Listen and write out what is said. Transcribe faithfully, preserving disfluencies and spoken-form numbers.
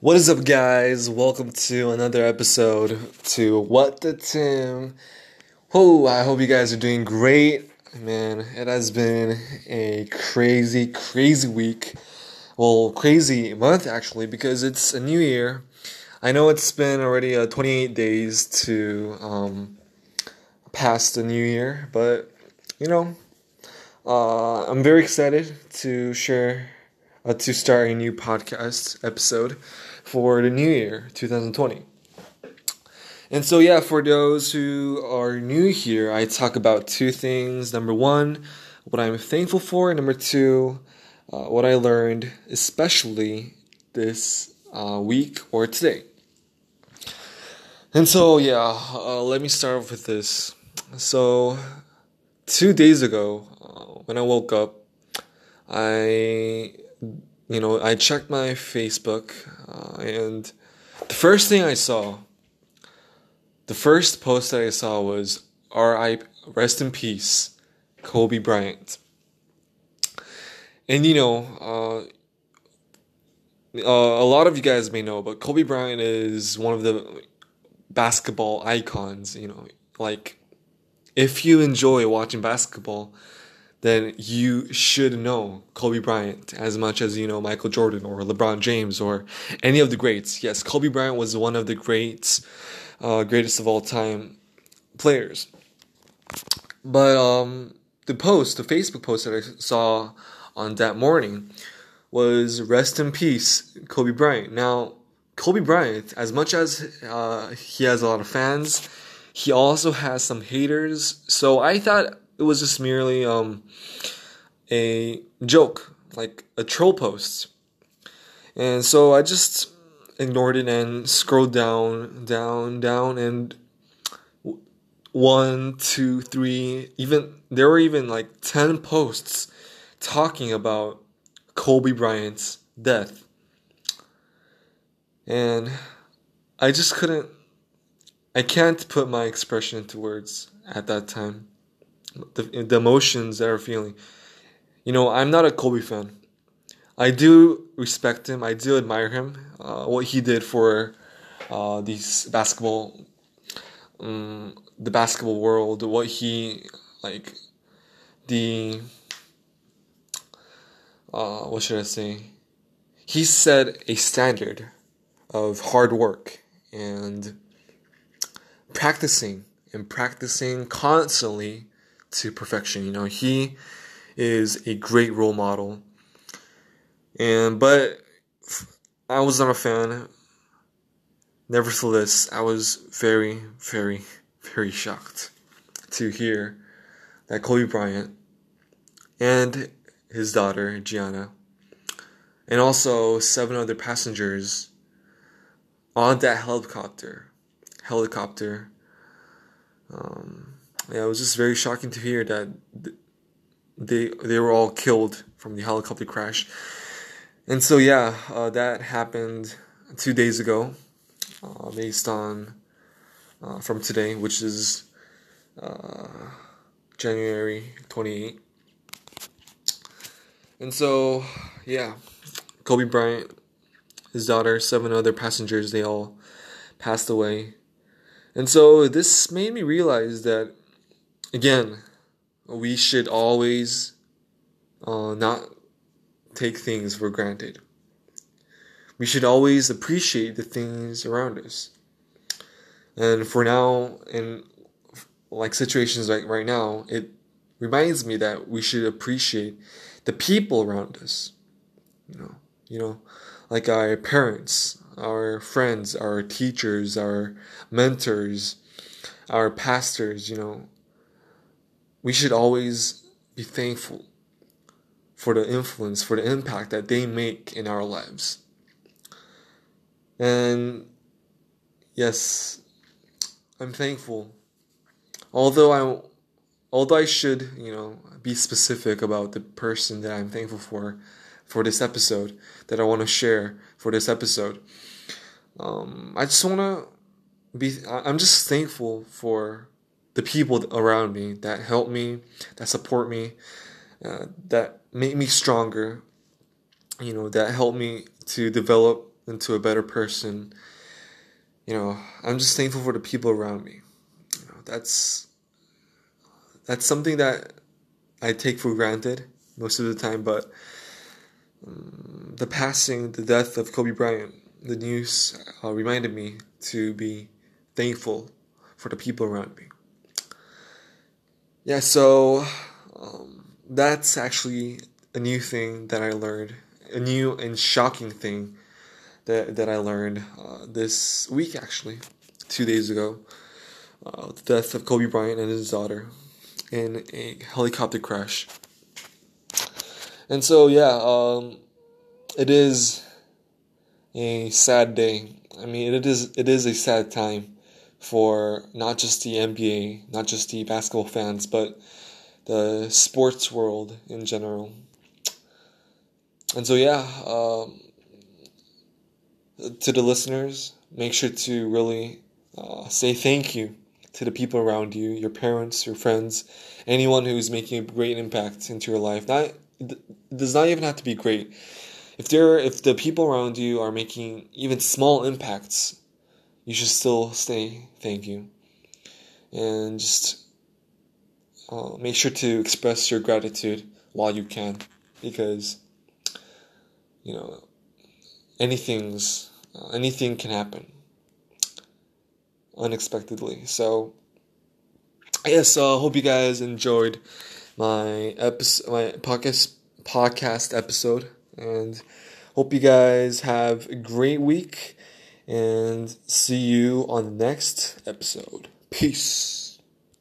What is up, guys? Welcome to another episode to What the Tim. Oh, I hope you guys are doing great. Man, it has been a crazy, crazy week. Well, crazy month, actually, because it's a new year. I know it's been already uh, twenty-eight days to... Um, past the new year, but you know, uh, I'm very excited to share, uh, to start a new podcast episode for the new year, twenty twenty. And so yeah, for those who are new here, I talk about two things. Number one, what I'm thankful for, and number two, uh, what I learned, especially this uh, week or today. And so yeah, uh, let me start off with this. So, two days ago, uh, when I woke up, I, you know, I checked my Facebook, uh, and the first thing I saw, the first post that I saw was R I P, rest in peace, Kobe Bryant. And you know, uh, uh, a lot of you guys may know, but Kobe Bryant is one of the basketball icons, you know, like, if you enjoy watching basketball, then you should know Kobe Bryant as much as you know Michael Jordan or LeBron James or any of the greats. Yes, Kobe Bryant was one of the greats, uh, greatest of all time players. But um, the post, the Facebook post that I saw on that morning was rest in peace, Kobe Bryant. Now, Kobe Bryant, as much as uh, he has a lot of fans, he also has some haters, so I thought it was just merely um, a joke, like a troll post. And so I just ignored it and scrolled down, down, down, and one, two, three, even, there were even like ten posts talking about Kobe Bryant's death. And I just couldn't, I can't put my expression into words at that time. The, the emotions that I was feeling. You know, I'm not a Kobe fan. I do respect him. I do admire him. Uh, what he did for uh, these basketball, um, the basketball world. What he, like, the, uh, what should I say? He set a standard of hard work and practicing and practicing constantly to perfection. You know, he is a great role model. And but I was not a fan. Nevertheless, I was very, very, very shocked to hear that Kobe Bryant and his daughter Gianna and also seven other passengers on that helicopter, helicopter, um, yeah, it was just very shocking to hear that th- they they were all killed from the helicopter crash. And so yeah, uh, that happened two days ago, uh, based on uh, from today, which is uh, January twenty-eighth. And so yeah, Kobe Bryant, his daughter, seven other passengers, they all passed away. And so this made me realize that, again, we should always uh, not take things for granted. We should always appreciate the things around us. And for now, in like situations like right now, it reminds me that we should appreciate the people around us. You know, you know. Like our parents, our friends, our teachers, our mentors, our pastors, you know. We should always be thankful for the influence, for the impact that they make in our lives. And yes, I'm thankful. Although I, although I should, you know, be specific about the person that I'm thankful for, for this episode, that I want to share for this episode. Um, I just want to be, I'm just thankful for the people around me that help me, that support me, uh, that make me stronger, you know, that help me to develop into a better person. You know, I'm just thankful for the people around me. You know, that's that's something that I take for granted most of the time, but um, the passing, the death of Kobe Bryant, the news uh, reminded me to be thankful for the people around me. Yeah, so um, that's actually a new thing that I learned, a new and shocking thing that that I learned uh, this week, actually, two days ago, uh, the death of Kobe Bryant and his daughter in a helicopter crash. And so, yeah, um, it is a sad day. I mean, it is it is a sad time for not just the N B A, not just the basketball fans, but the sports world in general. And so, yeah, um, to the listeners, make sure to really uh, say thank you to the people around you, your parents, your friends, anyone who's making a great impact into your life. Not, it does not even have to be great. If there, if the people around you are making even small impacts, you should still say thank you, and just uh, make sure to express your gratitude while you can, because you know anything's uh, anything can happen unexpectedly. So yeah, so I hope you guys enjoyed my episode, my podcast podcast episode. And hope you guys have a great week, and see you on the next episode. Peace.